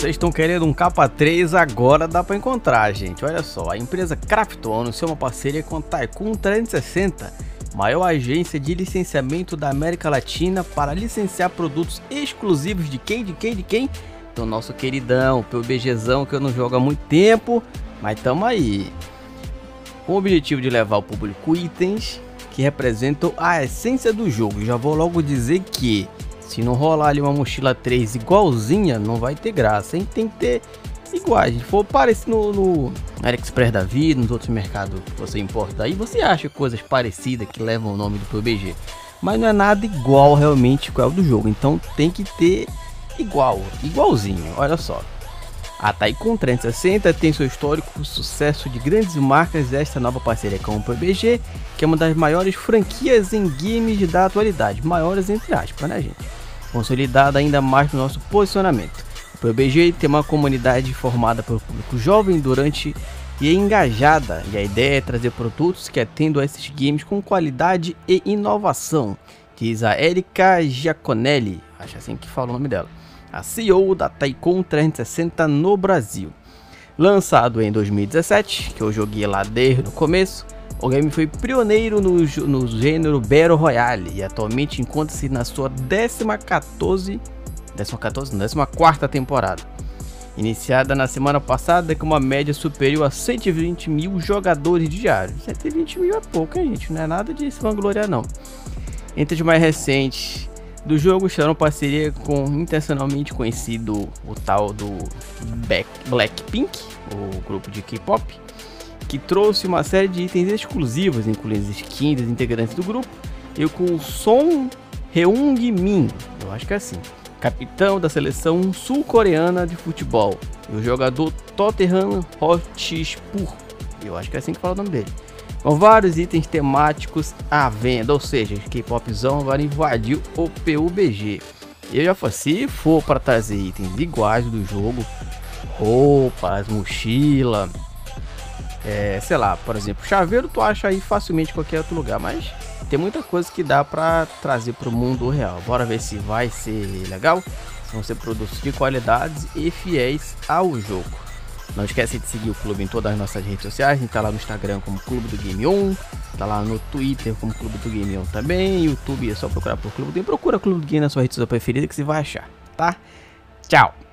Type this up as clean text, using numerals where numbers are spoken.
vocês estão querendo um capa 3, agora dá para encontrar, gente. Olha só, a empresa Krafton anunciou uma parceria com a Tycoon 360, maior agência de licenciamento da América Latina, para licenciar produtos exclusivos de quem? Do nosso queridão, PUBGzão, que eu não jogo há muito tempo, mas tamo aí. Com o objetivo de levar ao público itens que representam a essência do jogo. Já vou logo dizer que se não rolar ali uma mochila 3 igualzinha, não vai ter graça, hein? Tem que ter iguais. Se for parecido no AliExpress da vida, nos outros mercados que você importa aí, você acha coisas parecidas que levam o nome do PUBG, mas não é nada igual realmente com o do jogo. Então tem que ter igualzinho. Olha só, a Tycoon 360 tem seu histórico sucesso de grandes marcas. Esta nova parceria com o PUBG, que é uma das maiores franquias em games da atualidade, maiores entre aspas, né, gente? Consolidada ainda mais no nosso posicionamento. O PUBG tem uma comunidade formada pelo público jovem, durante e engajada, e a ideia é trazer produtos que atendam a esses games com qualidade e inovação, diz a Erika Giaconelli, acho assim que fala o nome dela, a CEO da Tycoon 360 no Brasil. Lançado em 2017, que eu joguei lá desde o começo, o game foi pioneiro no gênero Battle Royale e atualmente encontra-se na sua 14ª temporada, iniciada na semana passada, com uma média superior a 120 mil jogadores diários. 120 mil é pouco, hein, gente? Não é nada de se vangloriar, não. Entre os mais recentes do jogo estarão parceria com intencionalmente conhecido o tal do Blackpink, o grupo de K-pop, que trouxe uma série de itens exclusivos, incluindo skins dos integrantes do grupo, e com Son Heung-min, eu acho que é assim, capitão da seleção sul-coreana de futebol, e o jogador Tottenham Hotspur, eu acho que é assim que fala o nome dele. Com vários itens temáticos à venda, ou seja, K-popzão agora invadiu o PUBG. Eu já falei, se for para trazer itens iguais do jogo, roupas, mochila, sei lá, por exemplo, chaveiro, tu acha aí facilmente em qualquer outro lugar, mas tem muita coisa que dá para trazer para o mundo real. Bora ver se vai ser legal, se vão ser produtos de qualidades e fiéis ao jogo. Não esquece de seguir o clube em todas as nossas redes sociais. A gente tá lá no Instagram como Clube do Game On, tá lá no Twitter como Clube do Game On também, YouTube é só procurar por Clube do Game, procura Clube do Game na sua rede social preferida que você vai achar, tá? Tchau!